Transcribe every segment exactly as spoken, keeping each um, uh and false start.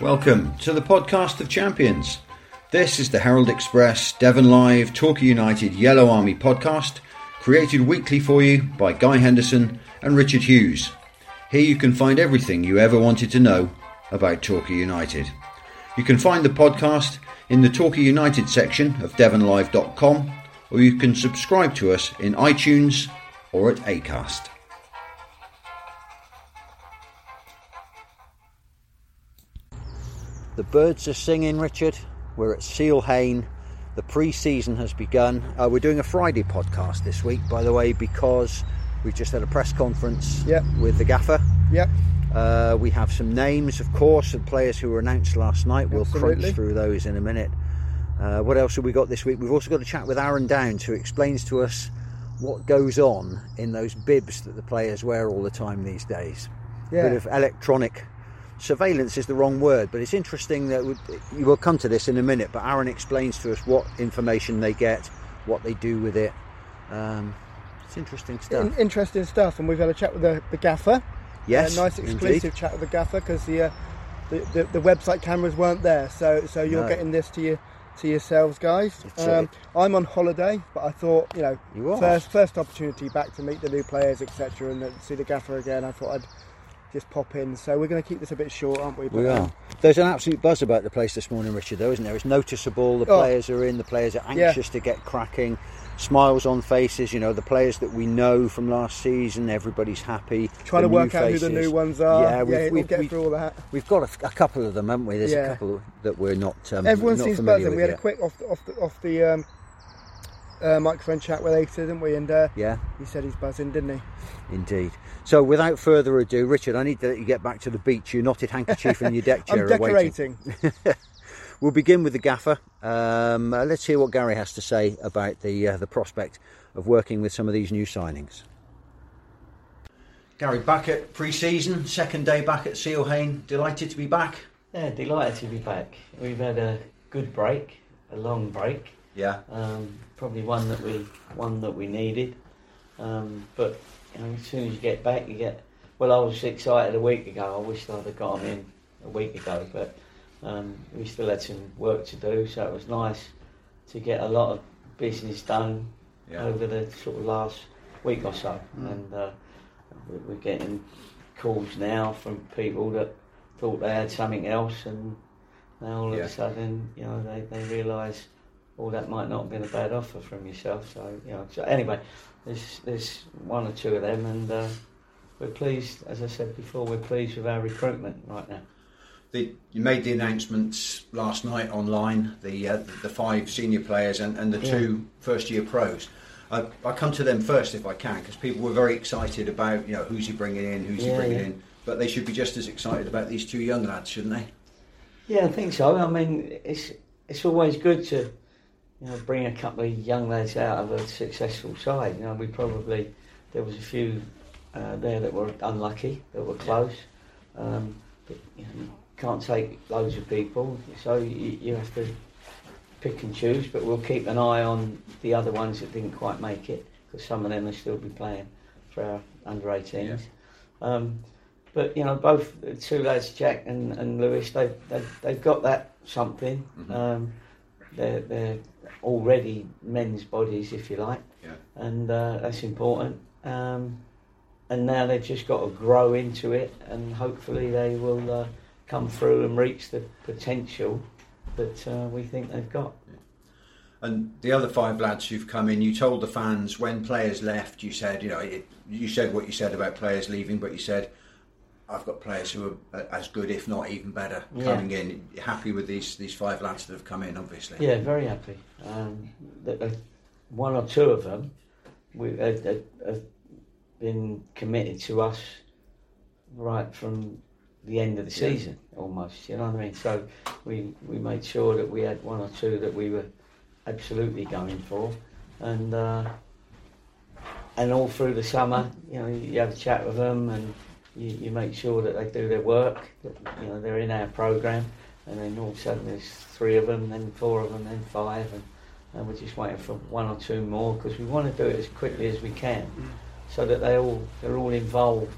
Welcome to the podcast of champions. This is the Herald Express, Devon Live, Torquay United, Yellow Army podcast, created weekly for you by Guy Henderson and Richard Hughes. Here you can find everything you ever wanted to know about Torquay United. You can find the podcast in the Torquay United section of devon live dot com, or you can subscribe to us in iTunes or at Acast. The birds are singing, Richard. We're at Seale-Hayne. The pre-season has begun. Uh, we're doing a Friday podcast this week, by the way, because we've just had a press conference yep. with the gaffer. Yep. Uh, we have some names, of course, of players who were announced last night. We'll Absolutely. crunch through those in a minute. Uh, what else have we got this week? We've also got a chat with Aaron Downs, who explains to us what goes on in those bibs that the players wear all the time these days. Yeah. A bit of electronic... surveillance is the wrong word, but it's interesting that we, you will come to this in a minute, but Aaron explains to us what information they get, what they do with it. Um, it's interesting stuff. In, interesting stuff, and we've had a chat with the, the gaffer. Yes, a nice exclusive indeed. chat with the gaffer, because the, uh, the, the the website cameras weren't there, so so you're no. getting this to you to yourselves, guys. Um, I'm on holiday, but I thought, you know, you first first opportunity back to meet the new players, et cetera, and see the gaffer again. I thought I'd just pop in, so we're going to keep this a bit short, aren't we? But we are. There's an absolute buzz about the place this morning, Richard, though, isn't there? It's noticeable. The oh. players are in. The players are anxious yeah. to get cracking. Smiles on faces. You know, the players that we know from last season. Everybody's happy. Trying the to work faces. out who the new ones are. Yeah, we've, yeah, we've, we'll get we've, through all that. We've got a, a couple of them, haven't we? There's yeah. a couple that we're not. Um, Everyone not seems buzzing. We had yet. a quick off the, off the, off the um, uh, microphone chat with Ace, didn't we? And uh, yeah, he said he's buzzing, didn't he? Indeed. So without further ado, Richard, I need to let you get back to the beach. Your knotted handkerchief and your deck chair are waiting. I'm decorating. We'll begin with the gaffer. Um, uh, let's hear what Gary has to say about the uh, the prospect of working with some of these new signings. Gary, back at pre-season, second day back at Seale-Hayne. Delighted to be back. Yeah, delighted to be back. We've had a good break, a long break. Yeah. Um, probably one that we one that we needed, um, but. You know, as soon as you get back, you get... Well, I was excited a week ago. I wished I'd have got him in a week ago, but um, we still had some work to do, so it was nice to get a lot of business done yeah. over the sort of last week or so. Mm. And uh, we're getting calls now from people that thought they had something else, and now all of yeah. a sudden, you know, they, they realise, oh, that might not have been a bad offer from yourself. So, you know, so anyway... There's, there's one or two of them, and uh, we're pleased, as I said before, we're pleased with our recruitment right now. The, you made the announcements last night online, the uh, the five senior players and, and the yeah. two first-year pros. Uh, I'll come to them first if I can, because people were very excited about, you know, who's he bringing in, who's yeah, he bringing yeah. in, but they should be just as excited about these two young lads, shouldn't they? Yeah, I think so. I mean, it's it's always good to... You know, bring a couple of young lads out of a successful side. You know, we probably there was a few uh, there that were unlucky, that were close. Um, but you know, can't take loads of people, so you, you have to pick and choose. But we'll keep an eye on the other ones that didn't quite make it, because some of them will still be playing for our under eighteens. Yeah. Um, but you know, both the two lads, Jack and, and Lewis, they they've, they've got that something. Mm-hmm. Um, they're they're already men's bodies, if you like, yeah. and uh, that's important. Um, and now they've just got to grow into it, and hopefully they will uh, come through and reach the potential that uh, we think they've got. Yeah. And the other five lads who've come in, you told the fans when players left, you said, you know, it, you said what you said about players leaving, but you said, I've got players who are as good, if not even better, coming yeah. in. You're happy with these, these five lads that have come in, obviously. Yeah, very happy. Um, that, uh, one or two of them we, uh, uh, have been committed to us right from the end of the season, yeah. almost. You know what I mean? So we we made sure that we had one or two that we were absolutely going for, and uh, and all through the summer, you know, you have a chat with them and. You, you make sure that they do their work, that, you know, they're in our programme, and then all of a sudden there's three of them, then four of them, then five, and, and we're just waiting for one or two more, because we want to do it as quickly as we can, so that they all, they're all involved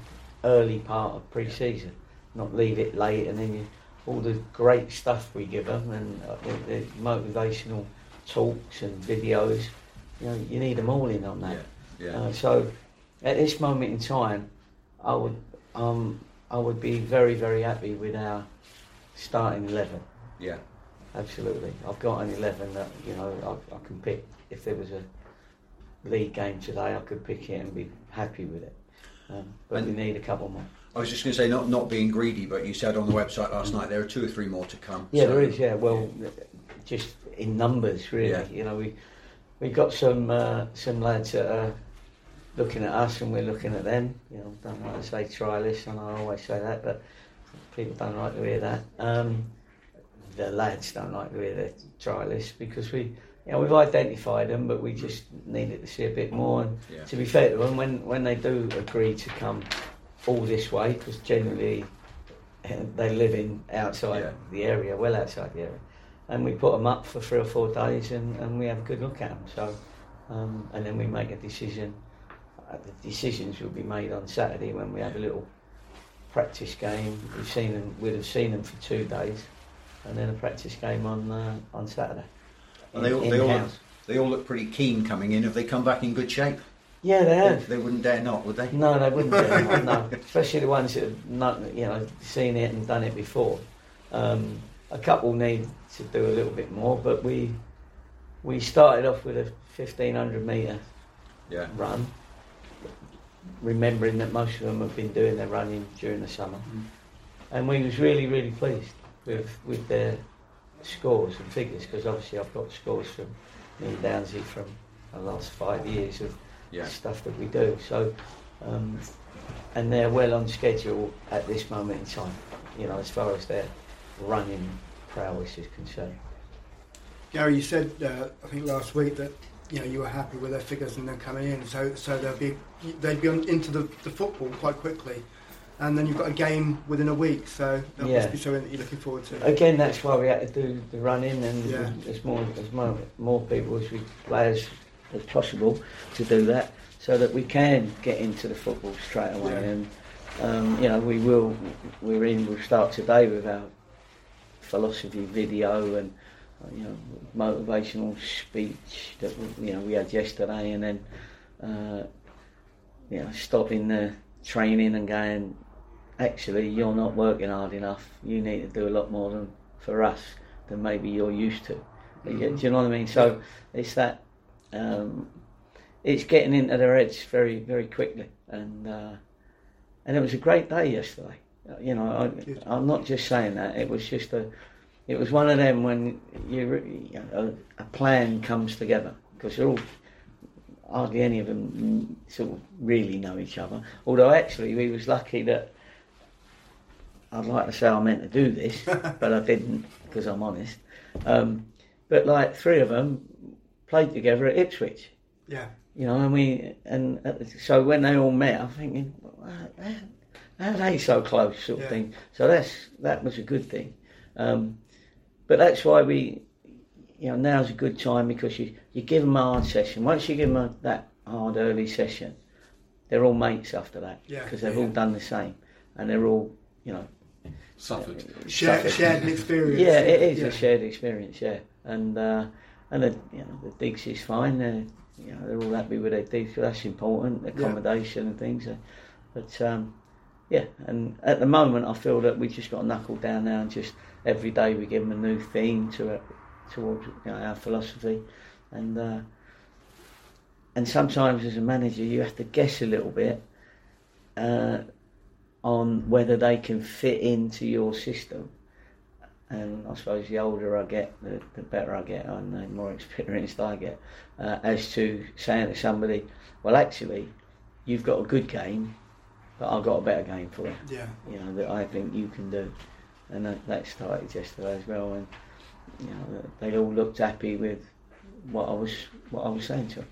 early part of pre-season, not leave it late and then you all the great stuff we give them, and uh, the, the motivational talks and videos, you know, you need them all in on that. Yeah, yeah. Uh, so at this moment in time, I would um, I would be very, very happy with our starting eleven. Yeah. Absolutely. I've got an eleven that, you know, I, I can pick. If there was a league game today, I could pick it and be happy with it. Um, but and we need a couple more. I was just going to say, not not being greedy, but you said on the website last night there are two or three more to come. Yeah, so. There is, yeah. Well, yeah. Just in numbers, really. Yeah. You know, we, we've got some uh, some lads that are looking at us and we're looking at them. You know, I don't like to say trialists, and I always say that, but people don't like to hear that. Um, the lads don't like to hear the trialists because we... You know, we've identified them, but we just needed to see a bit more. And yeah. To be fair to them, when, when they do agree to come all this way, because generally they live in outside yeah. the area, well outside the area, and we put them up for three or four days and, and we have a good look at them. So, um, and then we make a decision. The decisions will be made on Saturday when we have a little practice game. We've seen them, we'd have seen them for two days, and then a practice game on uh, on Saturday. And they all, they, all look, they all look pretty keen coming in. Have they come back in good shape? Yeah, they have. They, they wouldn't dare not, would they? No, they wouldn't dare not, no. Especially the ones that have not, you know, seen it and done it before. Um, a couple need to do a little bit more, but we we started off with a fifteen hundred metre yeah. run, remembering that most of them have been doing their running during the summer. Mm. And we was really, really pleased with, with their... scores and figures, because obviously I've got scores from Neil Downsey from the last five years of yeah. stuff that we do. So, um, and they're well on schedule at this moment in time, you know, as far as their running prowess is concerned. Gary, you said uh, I think last week that you know you were happy with their figures and them coming in, so so they'll be they'd be on, into the, the football quite quickly. And then you've got a game within a week, so that yeah. must be something that you're looking forward to. Again, that's why we had to do the run-in, and yeah. there's more there's more, more people as we players as possible to do that, so that we can get into the football straight away. Yeah. And um, you know, we will. We're in. We'll start today with our philosophy video and you know motivational speech that you know we had yesterday, and then uh, you know stopping the training and going. Actually, you're not working hard enough. You need to do a lot more than for us than maybe you're used to. Mm-hmm. Do you know what I mean? So it's that um, it's getting into their heads very, very quickly. And uh, and it was a great day yesterday. You know, I, I'm not just saying that. It was just a, it was one of them when you, you know, a plan comes together because you're all. Hardly any of them sort of really know each other. Although actually, we was lucky that. I'd like to say I meant to do this, but I didn't, because I'm honest. Um, but like three of them played together at Ipswich. Yeah. You know, and we and uh, so when they all met, I'm thinking, well, how, how are they so close, sort yeah. of thing. So that's that was a good thing. Um, but that's why we, you know, now's a good time because you you give them a hard session. Once you give them a, that hard early session, they're all mates after that because yeah. they've yeah. all done the same and they're all, you know. Suffered. Shared, suffered. Shared experience. Yeah, it is yeah. a shared experience, yeah. And uh, and the, you know, the digs is fine. They're, you know, they're all happy with their digs. That's important, accommodation yeah. and things. But um, yeah, and at the moment I feel that we just got to knuckle down now and just every day we give them a new theme to it, towards you know, our philosophy, and uh, and sometimes as a manager you have to guess a little bit. Uh, on whether they can fit into your system. And I suppose the older I get, the, the better I get, and the more experienced I get, uh, as to saying to somebody, well, actually, you've got a good game, but I've got a better game for you. Yeah. You know, that I think you can do. And that, that started yesterday as well, and, you know, they all looked happy with what I was, what I was saying to them.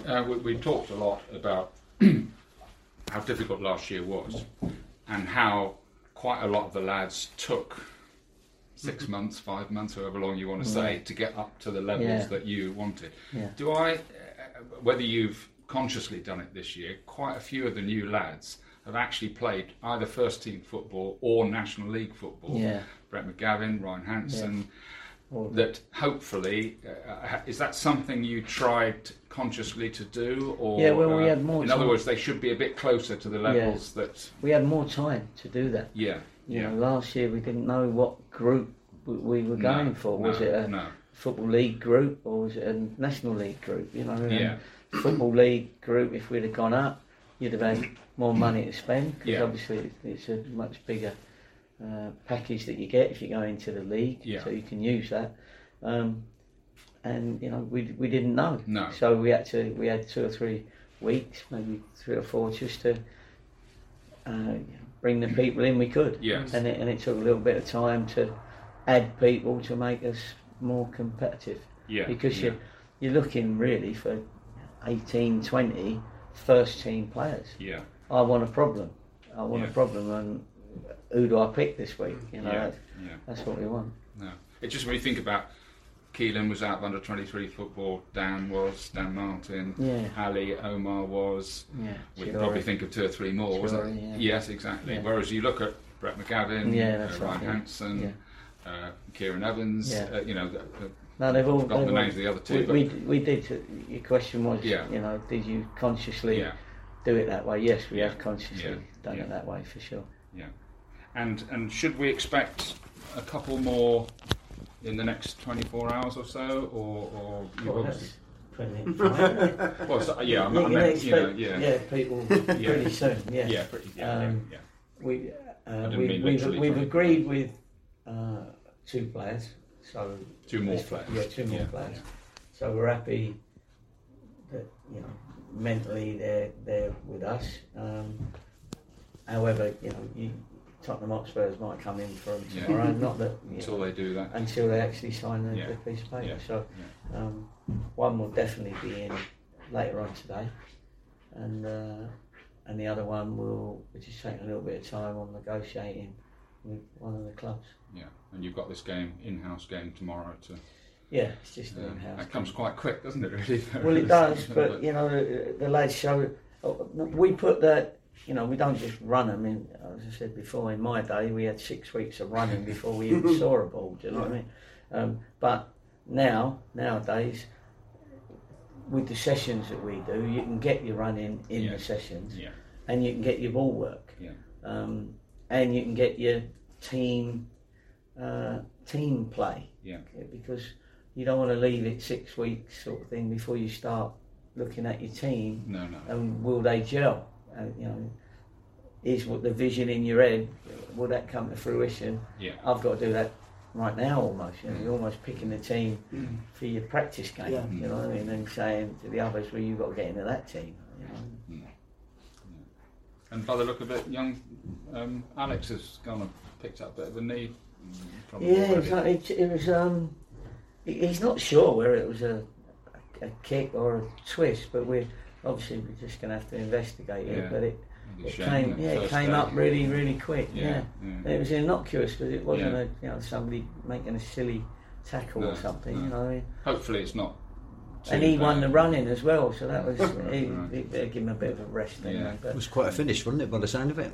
When, uh, we, we talked a lot about... how difficult last year was, and how quite a lot of the lads took six months, five months, however long you want to say, yeah. to get up to the levels yeah. that you wanted. Yeah. Do I, whether you've consciously done it this year, quite a few of the new lads have actually played either first team football or National League football. Yeah. Brett McGavin, Ryan Hanson. Yeah. That hopefully, uh, is that something you tried consciously to do? Or, yeah, well, uh, we had more in time. Other words, they should be a bit closer to the levels yeah. that... We had more time to do that. Yeah. You yeah. know, last year we didn't know what group we were going no, for. Was no, it a no. Football League group or was it a National League group? You know, yeah. Football League group, if we'd have gone up, you'd have had more money to spend because yeah. obviously it's a much bigger uh, package that you get if you go into the league, yeah. so you can use that. Um, and you know, we we didn't know, no. so we had to we had two or three weeks, maybe three or four, just to uh, you know, bring the people in we could. Yes. And it, and it took a little bit of time to add people to make us more competitive. Yeah, because yeah. you you're looking really for eighteen, twenty first team players. Yeah. I want a problem. I want yeah. a problem, and who do I pick this week? You know, yeah. That's, yeah. that's what we want. No, it just when you think about, Keelan was out of under twenty-three football. Dan was Dan Martin. Yeah. Ali Omar was. Yeah. We can probably think of two or three more. Chiori, wasn't yeah. Yes, exactly. Yeah. Whereas you look at Brett McGavin, yeah, that's uh, Ryan right, yeah. Hanson. Yeah. Uh, Kieran Evans, yeah. uh, you know, uh, no, they've all got the names of the other two. We, but we, we did. Your question was, yeah. you know, did you consciously yeah. do it that way? Yes, we yeah. have consciously yeah. done yeah. it that way for sure. Yeah, and and should we expect a couple more in the next twenty-four hours or so, or, or you've well, obviously. Right? well, so, yeah, I'm, you, I meant, you know, yeah, yeah, people pretty yeah. soon. Yeah, yeah, pretty, yeah, um, yeah. We uh, we we've, we've agreed with. Uh, two players, so two more players. Yeah, two more yeah, players. Yeah. So we're happy that you know mentally they're they're with us. Um, however, you know, you, Tottenham Hotspurs might come in from tomorrow. Yeah. Not that until know, they do that. Until they actually sign the, yeah. the piece of paper. Yeah. So yeah. Um, one will definitely be in later on today, and uh, and the other one will just take a little bit of time on negotiating with one of the clubs. Yeah, and you've got this game, in-house game tomorrow to... Yeah, it's just an um, in-house That game. Comes quite quick, doesn't it, really? Well, it does, but, you know, the, the lads show... We put that... You know, we don't just run them in... As I said before, in my day, we had six weeks of running before we even saw a ball, do you know what I mean? Um, but now, nowadays, with the sessions that we do, you can get your running in yeah. the sessions, yeah. and you can get your ball work. Yeah. Um, and you can get your team... Uh, team play, yeah, because you don't want to leave it six weeks sort of thing before you start looking at your team. No, no. And will they gel? And you know, is what the vision in your head? Will that come to fruition? Yeah, I've got to do that right now almost. You know, mm. you're almost picking the team mm. for your practice game. Yeah. You know what I mean? And saying to the others, "Well, you've got to get into that team." You know? mm. yeah. And by the look of it, young um, Alex has gone and picked up a bit of a knee. Probably yeah, it was, it, it was. Um, he's not sure whether it was a, a kick or a twist, but we obviously we're just going to have to investigate it. Yeah. But it, it came, yeah, it came day. up really, really quick. Yeah, yeah. yeah. It was innocuous because it wasn't yeah. a, you know, somebody making a silly tackle no, or something. No. You know, I mean? Hopefully it's not. And he bad. won the running as well, so that was right, he, right. It, it gave him a bit of a rest. Yeah. Anyway, but, it was quite a finish, wasn't it? By the sound of it.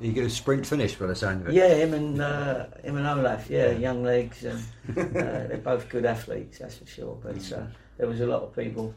You get a sprint finish by the sound of it. Yeah, him and uh, him and Olaf. Yeah, yeah. Young legs, and uh, they're both good athletes, that's for sure. But uh, there was a lot of people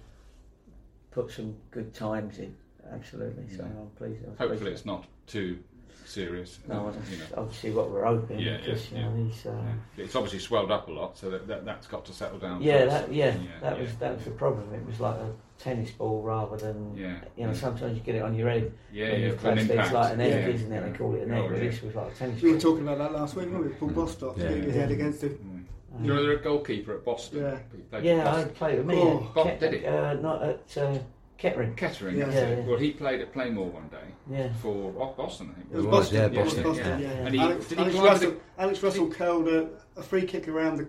put some good times in. Absolutely. So yeah. I'm pleased. I'm Hopefully, pleased. It's not too serious. No, well, that's you know. obviously what we're hoping. Yeah, because, yeah, you know, yeah. Uh, yeah, it's obviously swelled up a lot, so that, that that's got to settle down. Yeah, that, yeah, yeah, that yeah. was that was the problem. It was like a tennis ball rather than yeah. you know. Sometimes you get it on your head. Yeah, yeah. It's like an egg, yeah. isn't it? They call it an egg, oh, but yeah. this was like a tennis. We were ball. talking about that last week, weren't we? Paul Bostock yeah. hit his head against it. Mm. Um, you were a goalkeeper at Boston. Yeah, played yeah. Boston. I played with me. Oh, Bob Ket- did it. Uh, not at uh, Kettering. Kettering. Yeah. Yeah, yeah. Well, he played at Playmore one day yeah. for oh, Boston, I think. It was Boston. It was Boston. Yeah, Boston. Yeah. Yeah. Yeah. And he, Alex, did he Alex, Russell, the, Alex Russell curled a, a free kick around the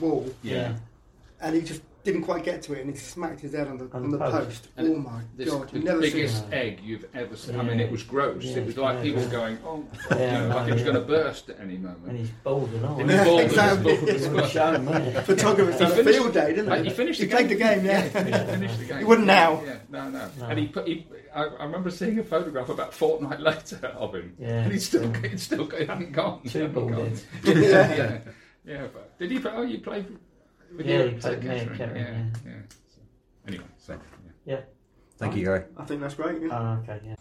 wall. Yeah. And he just. Didn't quite get to it, and he smacked his head on the, on on the post. post. Oh my this, god! The never biggest seen egg you've ever seen. Yeah. I mean, it was gross. Yeah, it was like he was yeah. going, oh, yeah, you know, no, like it was yeah. going to burst at any moment. And he's bald and all. Yeah, bald exactly. And he's bald. Photographer's done a field day, didn't he? He finished. He played the game. Yeah. He finished the game. He wouldn't now. Yeah. No, no, no. And he put. He, I, I remember seeing a photograph about a fortnight later of him, yeah, and he'd still, yeah. he'd still, he hadn't gone. Two balded. yeah, yeah, yeah. But did he play? Oh, you played. Yeah, you played me and Kettering. Yeah, yeah. yeah. So, anyway, so yeah. yeah. Thank you, Gary. I think that's great. Yeah. Oh, okay, yeah.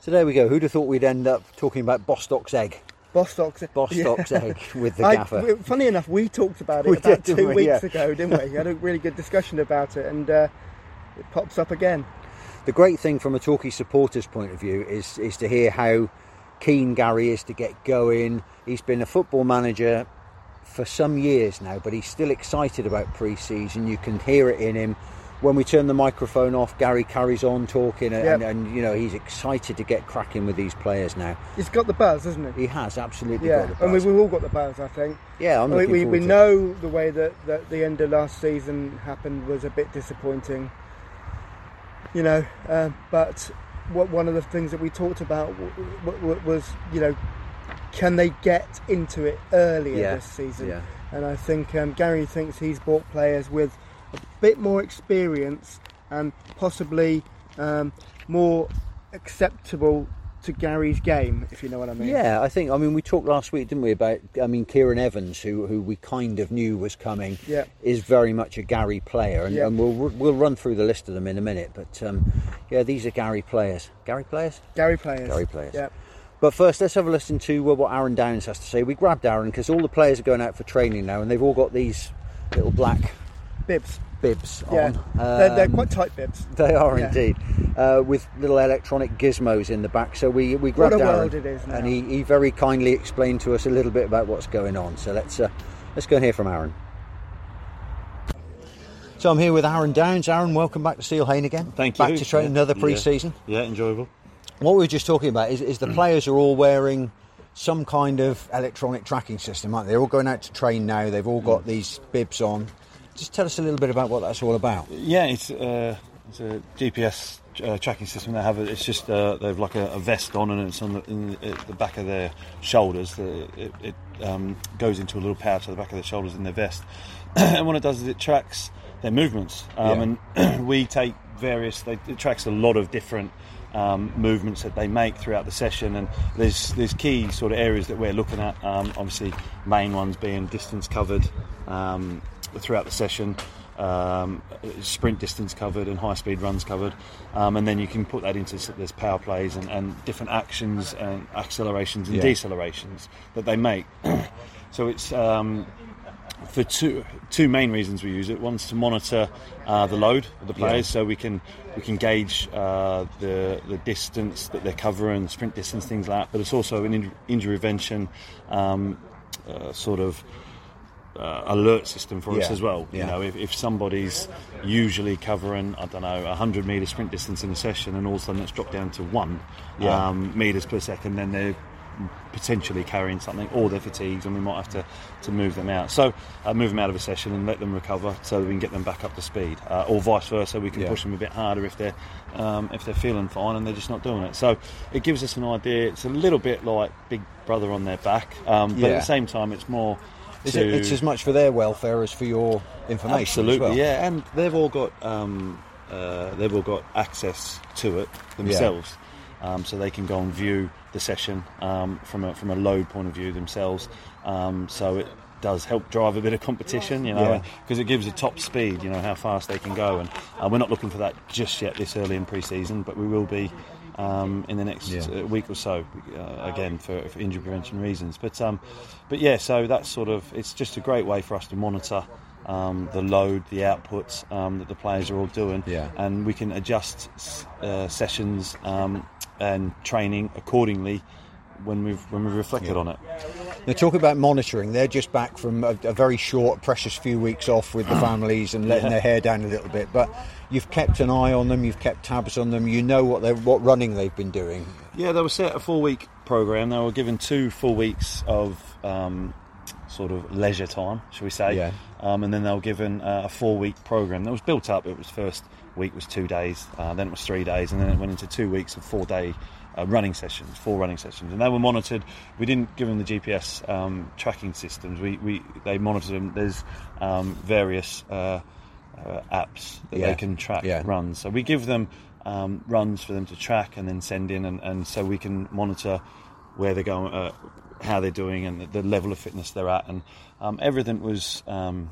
So there we go. Who'd have thought we'd end up talking about Bostock's egg? Bostock's egg. Bostock's yeah. egg with the I, gaffer. Funny enough, we talked about it we about did, two we? weeks yeah. ago, didn't we? We had a really good discussion about it, and uh, it pops up again. The great thing from a Torquay supporter's point of view is is to hear how keen Gary is to get going. He's been a football manager for some years now, but he's still excited about pre-season. You can hear it in him. When we turn the microphone off, Gary carries on talking, and, yep. and, and you know, he's excited to get cracking with these players now. He's got the buzz, hasn't he? He has, absolutely yeah. got the buzz. And we, we've all got the buzz, I think. Yeah, I'm looking we, forward we, we to know it. The way that, that the end of last season happened was a bit disappointing. You know, uh, but what, one of the things that we talked about w- w- was, you know, can they get into it earlier yeah. this season? Yeah. And I think um, Gary thinks he's bought players with a bit more experience and possibly um, more acceptable to Gary's game, if you know what I mean. Yeah, I think, I mean, we talked last week, didn't we, about, I mean, Kieran Evans, who who we kind of knew was coming, yeah. is very much a Gary player, and, yeah. and we'll we'll run through the list of them in a minute, but um, yeah, these are Gary players. Gary players? Gary players. Gary players. Yeah. But first, let's have a listen to what Aaron Downs has to say. We grabbed Aaron because all the players are going out for training now, and they've all got these little black bibs. Bibs yeah. on. Um, they're, they're quite tight bibs. They are yeah. indeed, uh, with little electronic gizmos in the back. So we we grabbed Aaron, and he, he very kindly explained to us a little bit about what's going on. So let's uh, let's go and hear from Aaron. So I'm here with Aaron Downs. Aaron, welcome back to Seale-Hayne again. Thank you. Back to train yeah. another pre-season. Yeah. yeah, enjoyable. What we were just talking about is, is the mm. players are all wearing some kind of electronic tracking system, aren't they? They're all going out to train now. They've all got mm. these bibs on. Just tell us a little bit about what that's all about. Yeah, it's, uh, it's a G P S uh, tracking system they have. It's just uh, they've like a, a vest on, and it's on the, in the, the back of their shoulders. The, it it um, goes into a little pouch at the back of their shoulders in their vest. And what it does is it tracks their movements. Um, yeah. And we take various... They, it tracks a lot of different um, movements that they make throughout the session. And there's, there's key sort of areas that we're looking at. Um, obviously, main ones being distance covered... Um, throughout the session, um, sprint distance covered and high speed runs covered, um, and then you can put that into there's power plays and, and different actions and accelerations and yeah. decelerations that they make. So it's um, for two two main reasons we use it. One's to monitor uh, the load of the players, yeah. so we can we can gauge uh, the the distance that they're covering, sprint distance, things like that. But it's also an in- injury prevention um, uh, sort of. Uh, alert system for yeah. us as well. You yeah. know, if, if somebody's usually covering, I don't know, a hundred metre sprint distance in a session, and all of a sudden it's dropped down to one yeah. um, metres per second, then they're potentially carrying something, or they're fatigued, and we might have to, to move them out. So uh, move them out of a session and let them recover, so that we can get them back up to speed, uh, or vice versa. We can yeah. push them a bit harder if they're um, if they're feeling fine and they're just not doing it. So it gives us an idea. It's a little bit like Big Brother on their back, um, but yeah. at the same time, it's more. Is it, it's as much for their welfare as for your information. Absolutely, as well. yeah, and they've all got um, uh, they've all got access to it themselves, yeah. um, so they can go and view the session um, from a, from a load point of view themselves. Um, so it does help drive a bit of competition, you know, because yeah. it gives a top speed, you know, how fast they can go, and uh, we're not looking for that just yet this early in pre-season, but we will be. Um, in the next yeah. week or so, uh, again for, for injury prevention reasons. But um, but yeah, so that's sort of it's just a great way for us to monitor um, the load, the outputs um, that the players are all doing, yeah. and we can adjust uh, sessions um, and training accordingly when we've when we've reflected yeah. on it. Now, talk about monitoring. They're just back from a, a very short, precious few weeks off with the families and letting yeah. their hair down a little bit, but. You've kept an eye on them, you've kept tabs on them, you know what they're what running they've been doing. Yeah, they were set a four-week programme. They were given two full weeks of um, sort of leisure time, shall we say. Yeah. Um, and then they were given uh, a four-week programme that was built up. It was first week was two days, uh, then it was three days, and then it went into two weeks of four-day uh, running sessions, four running sessions. And they were monitored. We didn't give them the G P S um, tracking systems. We, we They monitored them. There's um, various... Uh, Uh, apps that yeah. they can track yeah. runs. So we give them um, runs for them to track and then send in, and, and so we can monitor where they're going, uh, how they're doing, and the, the level of fitness they're at. And um, everything was, um,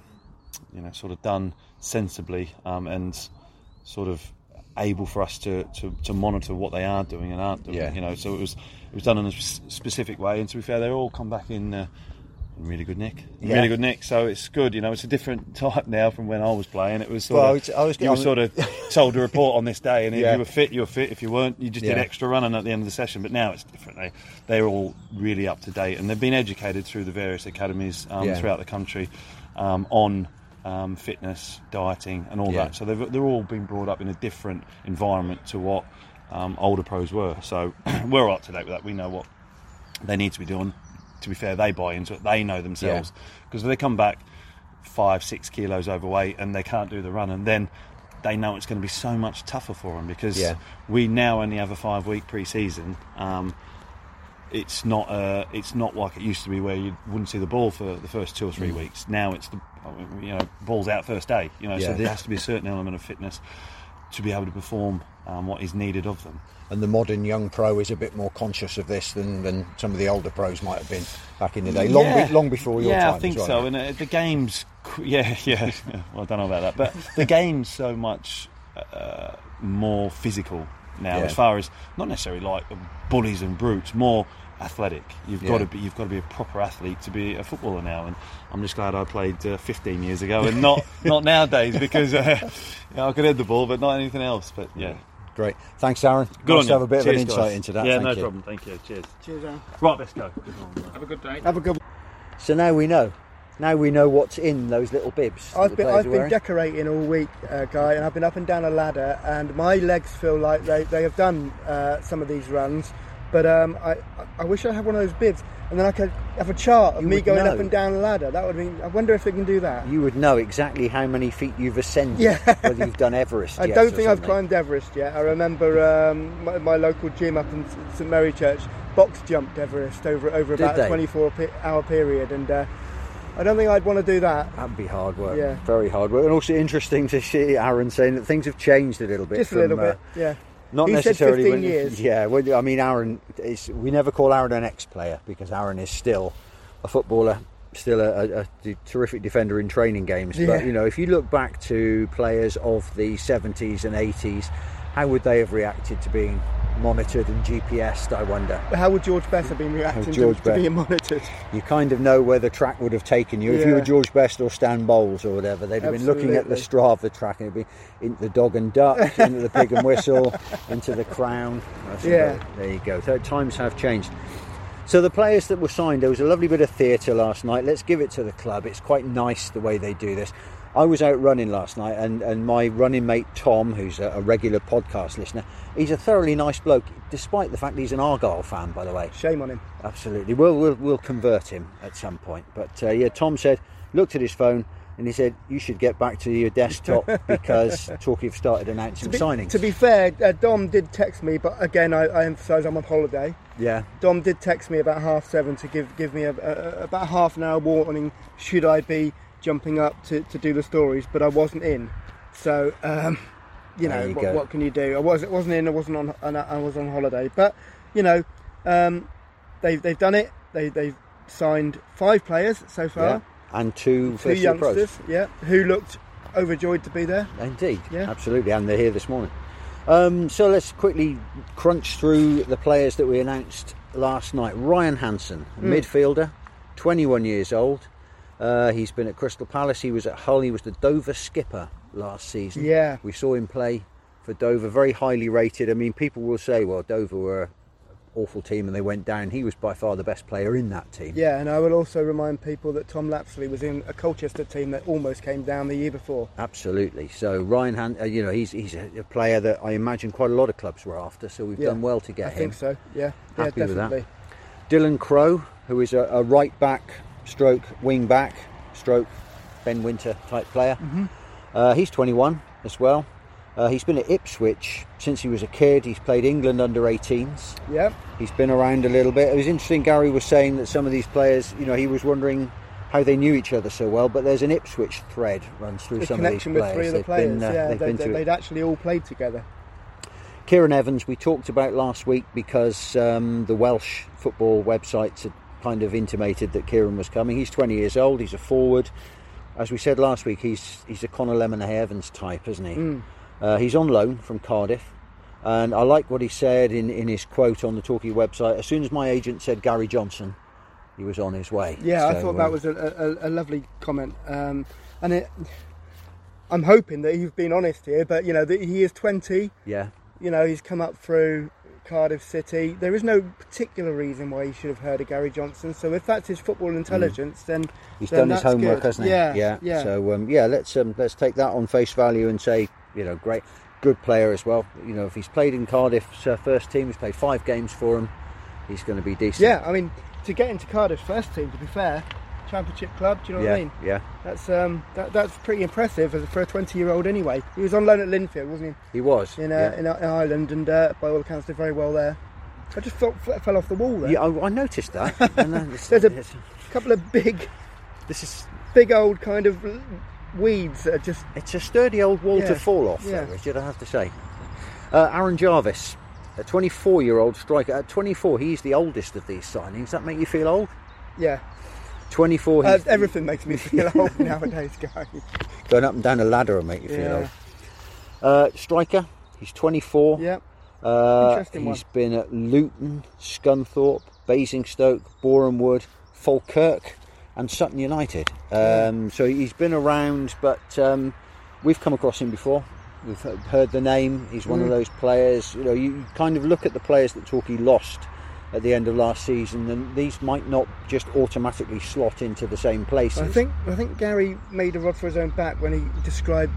you know, sort of done sensibly um, and sort of able for us to, to, to monitor what they are doing and aren't doing. Yeah. You know, so it was it was done in a specific way. And to be fair, they all come back in. Uh, In really good nick in yeah. really good nick so it's good, you know. It's a different type now from when I was playing. It was sort well, of I was, you were sort of told to report on this day, and if yeah. you were fit you were fit, if you weren't you just yeah. did extra running at the end of the session. But now it's different. They, they're all really up to date, and they've been educated through the various academies um, yeah. throughout the country um, on um, fitness, dieting and all yeah. that. So they've, they've all been brought up in a different environment to what um, older pros were, so we're up to date with that. We know what they need to be doing. To be fair, they buy into it. They know themselves, because yeah. they come back five, six kilos overweight and they can't do the run, and then they know it's going to be so much tougher for them, because yeah. we now only have a five-week pre-season. Um, it's not a, it's not like it used to be where you wouldn't see the ball for the first two or three mm. weeks. Now it's the, you know, ball's out first day. You know, yeah. so there has to be a certain element of fitness to be able to perform um, what is needed of them. And the modern young pro is a bit more conscious of this than, than some of the older pros might have been back in the day, long yeah. be, long before your yeah, time. Yeah, I think right so. Now. And uh, the game's, yeah, yeah. Well, I don't know about that, but the game's so much uh, more physical now, yeah. as far as not necessarily like bullies and brutes, more athletic. You've yeah. got to be, you've got to be a proper athlete to be a footballer now. And I'm just glad I played uh, fifteen years ago and not, not nowadays, because uh, you know, I could head the ball, but not anything else. But yeah. Great. Thanks, Aaron. Good nice to have a bit Cheers, of an insight guys. Into that. Yeah, Thank no you. problem. Thank you. Cheers. Cheers, Aaron. Right, let's go. Good morning, have a good day. Have a good. So now we know. Now we know what's in those little bibs. I've been I've been decorating all week, uh, Guy, and I've been up and down a ladder, and my legs feel like they, they have done uh, some of these runs. But um, I I wish I had one of those bibs, and then I could have a chart of you me going know. up and down the ladder. That would mean. I wonder if they can do that. You would know exactly how many feet you've ascended. Yeah. Whether you've done Everest. I yet don't think I've climbed Everest yet. I remember um, my, my local gym up in Saint Mary Church box jumped Everest over over Did about they? a twenty-four hour period, and uh, I don't think I'd want to do that. That'd be hard work. Yeah. Very hard work, and also interesting to see Aaron saying that things have changed a little bit. Just from, a little bit. Uh, yeah. Not he necessarily. Said fifteen years. Yeah, well, I mean, Aaron is. We never call Aaron an ex-player, because Aaron is still a footballer, still a, a, a terrific defender in training games. Yeah. But you know, if you look back to players of the seventies and eighties, how would they have reacted to being monitored and G P S'd? I wonder. How would George Best have been reacting to, to being monitored? You kind of know where the track would have taken you. Yeah. If you were George Best or Stan Bowles or whatever, they'd have Absolutely. been looking at the Strava track, and it'd be into the dog and duck, into the pig and whistle, into the crown. Yeah. There you go. So times have changed. So the players that were signed, there was a lovely bit of theatre last night. Let's give it to the club. It's quite nice the way they do this. I was out running last night, and, and my running mate Tom, who's a, a regular podcast listener, he's a thoroughly nice bloke, despite the fact he's an Argyle fan, by the way. Shame on him. Absolutely. We'll we'll, we'll convert him at some point. But uh, yeah, Tom said, looked at his phone, and he said, you should get back to your desktop, because Torquay have started announcing to be, signings. To be fair, uh, Dom did text me, but again, I, I emphasise I'm on holiday. Yeah. Dom did text me about half seven to give, give me a, a, about half an hour warning, should I be jumping up to, to do the stories, but I wasn't in, so um, you know you what, what can you do? I was wasn't in, I wasn't on, and I was on holiday. But you know, um, they've they've done it. They they've signed five players so far, yeah. and two two youngsters, pros. yeah, who looked overjoyed to be there. Indeed, yeah, absolutely, and they're here this morning. Um, so let's quickly crunch through the players that we announced last night. Ryan Hanson, mm. midfielder, twenty-one years old. Uh, he's been at Crystal Palace, he was at Hull, he was the Dover skipper last season. Yeah. We saw him play for Dover, very highly rated. I mean, people will say, well, Dover were an awful team and they went down. He was by far the best player in that team. Yeah, and I will also remind people that Tom Lapsley was in a Colchester team that almost came down the year before. Absolutely. So Ryan, Han- uh, you know, he's he's a, a player that I imagine quite a lot of clubs were after, so we've yeah. done well to get I him. I think so, yeah. Happy yeah, definitely. With that. Dylan Crowe, who is a, a right-back stroke wing back stroke Ben Winter type player. mm-hmm. uh, he's twenty-one as well. Uh, he's been at Ipswich since he was a kid. He's played England under eighteens. Yeah, he's been around a little bit. It was interesting, Gary was saying that some of these players, you know, he was wondering how they knew each other so well, but there's an Ipswich thread runs through the some of these players, the they've players. Been, uh, yeah, they've they, been they, they'd actually all played together. Kieran Evans we talked about last week because um, the Welsh football websites had kind of intimated that Kieran was coming. He's twenty years old, he's a forward. As we said last week, he's he's a Conor Lemonhay Evans type, isn't he? Mm. Uh, he's on loan from Cardiff. And I like what he said in, in his quote on the Torquay website. As soon as my agent said Gary Johnson, he was on his way. Yeah, so, I thought that uh, was a, a, a lovely comment. Um, and it, I'm hoping that he's been honest here, but, you know, the, he is twenty. Yeah. You know, he's come up through Cardiff City. There is no particular reason why he should have heard of Gary Johnson. So if that's his football intelligence, mm. then he's then done his homework, good. hasn't he? Yeah, yeah. yeah. So um, yeah, let's um, let's take that on face value and say, you know, great, good player as well. You know, if he's played in Cardiff's uh, first team, he's played five games for him. He's going to be decent. Yeah, I mean, to get into Cardiff's first team, to be fair, Championship club. Do you know yeah, what I mean? Yeah. That's um that, that's pretty impressive as for a twenty-year-old anyway. He was on loan at Linfield, wasn't he? He was in uh, yeah. in, in Ireland, and uh, by all accounts did very well there. I just felt, fell off the wall there. Yeah, I, I noticed that. And then this, There's a this, couple of big, this is big old kind of weeds that are just. It's a sturdy old wall yeah, to fall off, yeah. though, Richard, I have to say. Uh, Aaron Jarvis, a twenty-four-year-old striker. At twenty-four, he's the oldest of these signings. Does that make you feel old? Yeah. twenty-four Uh, everything makes me feel old nowadays, guys. Going up and down a ladder will make you feel yeah. old. Uh, striker, he's twenty-four. Yeah. Uh, Interesting one. He's been at Luton, Scunthorpe, Basingstoke, Boreham Wood, Falkirk, and Sutton United. Um, yeah. So he's been around, but um, we've come across him before. We've heard the name. He's one mm. of those players. You know, you kind of look at the players that Torquay lost at the end of last season, and these might not just automatically slot into the same places. I think I think Gary made a rod for his own back when he described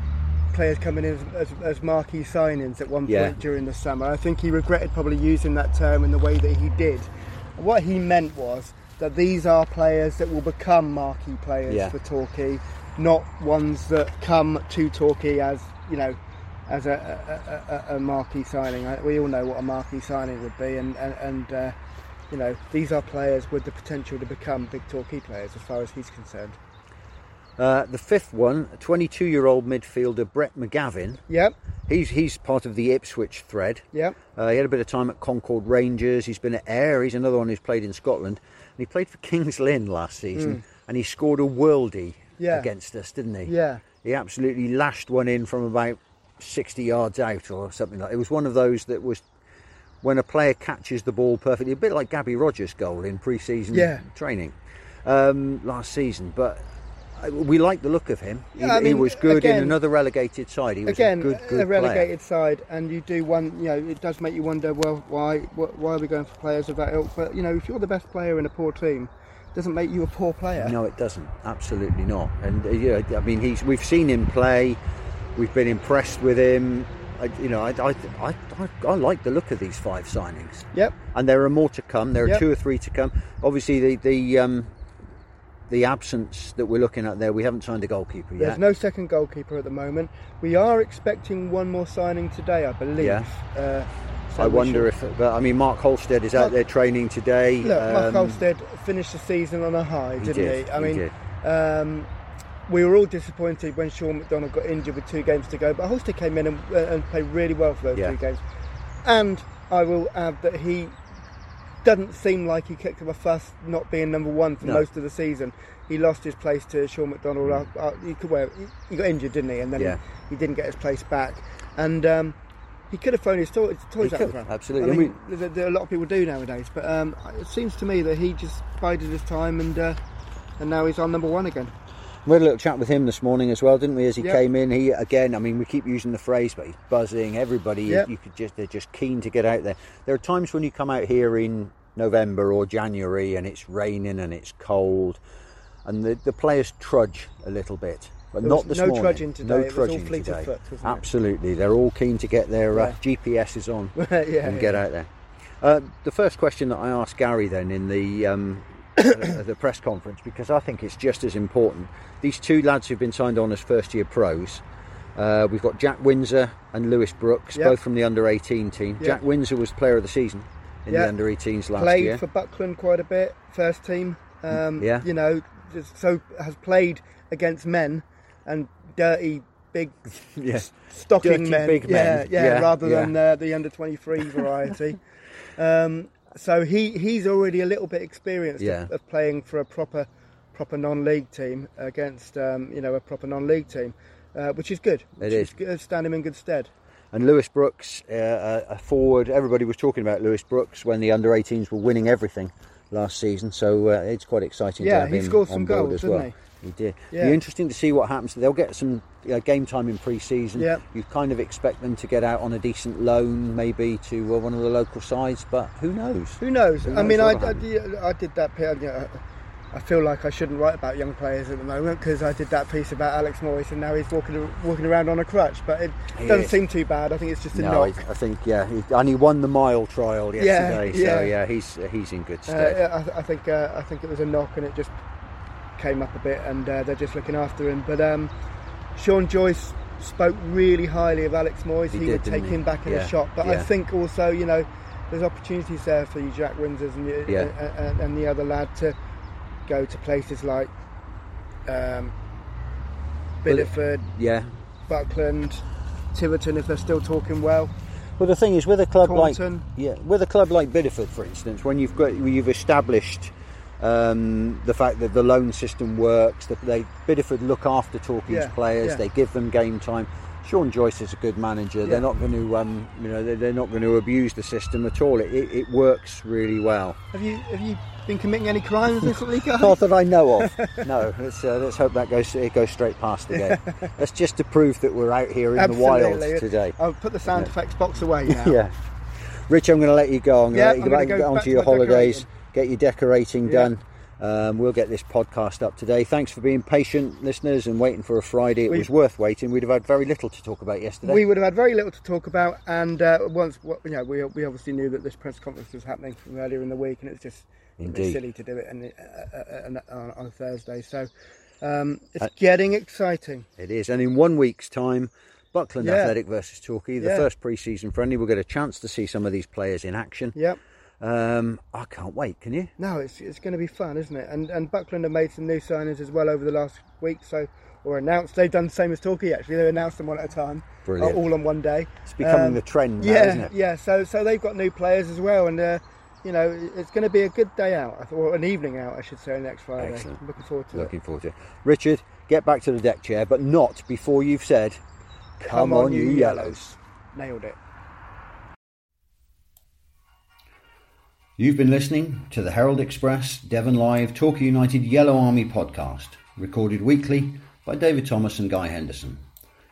players coming in as, as marquee signings at one yeah. point during the summer. I think he regretted probably using that term in the way that he did. What he meant was that these are players that will become marquee players yeah. for Torquay, not ones that come to Torquay as, you know, as a, a, a, a marquee signing. We all know what a marquee signing would be, and, and, and uh, you know, these are players with the potential to become big Torquay players as far as he's concerned. Uh, the fifth one, twenty-two-year-old midfielder Brett McGavin. Yep. He's he's part of the Ipswich thread. Yep. Uh, he had a bit of time at Concord Rangers. He's been at Ayr. He's another one who's played in Scotland. And he played for Kings Lynn last season, mm. and he scored a worldie yeah. against us, didn't he? Yeah. He absolutely lashed one in from about sixty yards out or something like that. It was one of those that was when a player catches the ball perfectly, a bit like Gabby Rogers' goal in pre-season yeah. training um, last season. But we liked the look of him. Yeah, he, I mean, he was good again, in another relegated side. He was again, a good, good a relegated player. Side, and you do one. You know, it does make you wonder. Well, why? Why are we going for players of that ilk? But you know, if you're the best player in a poor team, it doesn't make you a poor player. No, it doesn't. Absolutely not. And uh, yeah, I mean, he's. We've seen him play. We've been impressed with him. I, you know, I, I, I, I like the look of these five signings. Yep. And there are more to come. There are yep. two or three to come. Obviously, the the um, the absence that we're looking at there, we haven't signed a goalkeeper yet. There's no second goalkeeper at the moment. We are expecting one more signing today, I believe. Yeah. Uh, so I wonder should... if... But, I mean, Mark Holstead is Mark... out there training today. Look, um, Mark Holstead finished the season on a high, didn't he? Did. he? I he mean... Did. Um, We were all disappointed when Sean McDonald got injured with two games to go, but Holstead came in and, uh, and played really well for those yeah. two games. And I will add that he doesn't seem like he kicked up a fuss not being number one for no. most of the season. He lost his place to Sean McDonald. Mm. Uh, he, could, well, he, he got injured, didn't he? And then yeah. he, he didn't get his place back. And um, he could have thrown his toys out of the ground. Absolutely. I mean, I mean, there are a lot of people do nowadays, but um, it seems to me that he just bided his time, and uh, and now he's on number one again. We had a little chat with him this morning as well, didn't we, as he yep. came in. He, again, I mean, we keep using the phrase, but he's buzzing. Everybody, yep. you could just they're just keen to get out there. There are times when you come out here in November or January and it's raining and it's cold, and the, the players trudge a little bit. But there not this no morning. No trudging today. No it trudging was all fleet today. Of foot, wasn't Absolutely. It? They're all keen to get their uh, yeah. G P Ses on yeah, and yeah. get out there. Uh, the first question that I asked Gary then in the... Um, at the press conference, because I think it's just as important. These two lads who've been signed on as first year pros, uh, we've got Jack Windsor and Lewis Brooks, yep. both from the under eighteen team. Yep. Jack Windsor was player of the season in yep. the under eighteens last played year. Played for Buckland quite a bit, first team. Um, yeah. You know, so has played against men and dirty big yeah. stocking men. Big men. Yeah, yeah, yeah, rather yeah. than uh, the under twenty-three variety. um, so he, he's already a little bit experienced yeah. of, of playing for a proper proper non-league team against um, you know a proper non-league team, uh, which is good. It is. Good, stand him in good stead. And Lewis Brooks, uh, a forward, everybody was talking about Lewis Brooks when the under eighteens were winning everything last season, so uh, it's quite exciting yeah, to have him on board as well. Yeah, he scored some goals, didn't well. he? He did. Yeah. It'll be interesting to see what happens. They'll get some uh, game time in pre-season. Yep. You kind of expect them to get out on a decent loan, maybe to uh, one of the local sides, but who knows? Who knows? Who knows I mean, I, I, did, I did that piece. You know, I feel like I shouldn't write about young players at the moment because I did that piece about Alex Morris, and now he's walking walking around on a crutch. But it he doesn't is. seem too bad. I think it's just a no, knock. I think yeah, he, and he won the mile trial yesterday. Yeah, yeah. So yeah, he's he's in good stead. Uh, I, I think uh, I think it was a knock, and it just came up a bit, and uh, they're just looking after him. But um, Sean Joyce spoke really highly of Alex Morris. He, he did, would take he? him back in yeah. the shot. But yeah. I think also, you know, there's opportunities there for you, Jack Windsor and, yeah. and, and the other lad to go to places like um, Bideford, yeah. Buckland, Tiverton, if they're still talking well. Well, the thing is, with a club Taunton. like yeah, with a club like Bideford, for instance, when you've got when you've established um, the fact that the loan system works, that they Bideford look after Torquay's yeah. players, yeah. they give them game time. Sean Joyce is a good manager. Yeah. They're not going to, um, you know, they're, they're not going to abuse the system at all. It, it, it works really well. Have you have you been committing any crimes this week? Not that I know of. No. Let's uh, let's hope that goes it goes straight past again. That's just to prove that we're out here in Absolutely. the wild today. I'll put the sound yeah. effects box away now. yeah. Rich, I'm going to let you go. I'm going yeah, to let you go, back, go get onto your holidays. Decorating. Get your decorating yeah. done. Um, we'll get this podcast up today. Thanks for being patient, listeners, and waiting for a Friday. It we, was worth waiting. We'd have had very little to talk about yesterday. We would have had very little to talk about, and uh, once you know, we we obviously knew that this press conference was happening from earlier in the week, and it's just Indeed. it was silly to do it in, uh, uh, uh, on Thursday. So um, it's uh, getting exciting. It is, and in one week's time, Buckland yeah. Athletic versus Torquay, the yeah. first pre-season friendly. We'll get a chance to see some of these players in action. Yep. Um, I can't wait, can you? No, it's it's going to be fun, isn't it? And and Buckland have made some new signings as well over the last week, so or announced. They've done the same as Torquay, actually. They announced them one at a time, uh, all on one day. It's becoming um, the trend now, yeah, isn't it? Yeah, so so they've got new players as well, and uh, you know, it's going to be a good day out, or an evening out, I should say, next Friday. Excellent. I'm looking forward to looking it. Looking forward to it. Richard, get back to the deck chair, but not before you've said, come, come on, on you yellows. yellows. Nailed it. You've been listening to the Herald Express, Devon Live, Torquay United Yellow Army podcast, recorded weekly by David Thomas and Guy Henderson.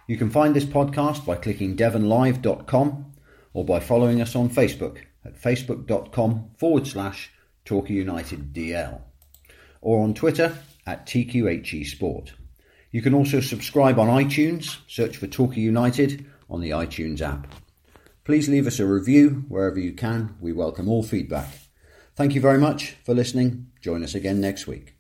You can find this podcast by clicking devon live dot com or by following us on Facebook at facebook.com forward slash Torquay United DL or on Twitter at TQHE Sport. You can also subscribe on iTunes, search for Torquay United on the iTunes app. Please leave us a review wherever you can. We welcome all feedback. Thank you very much for listening. Join us again next week.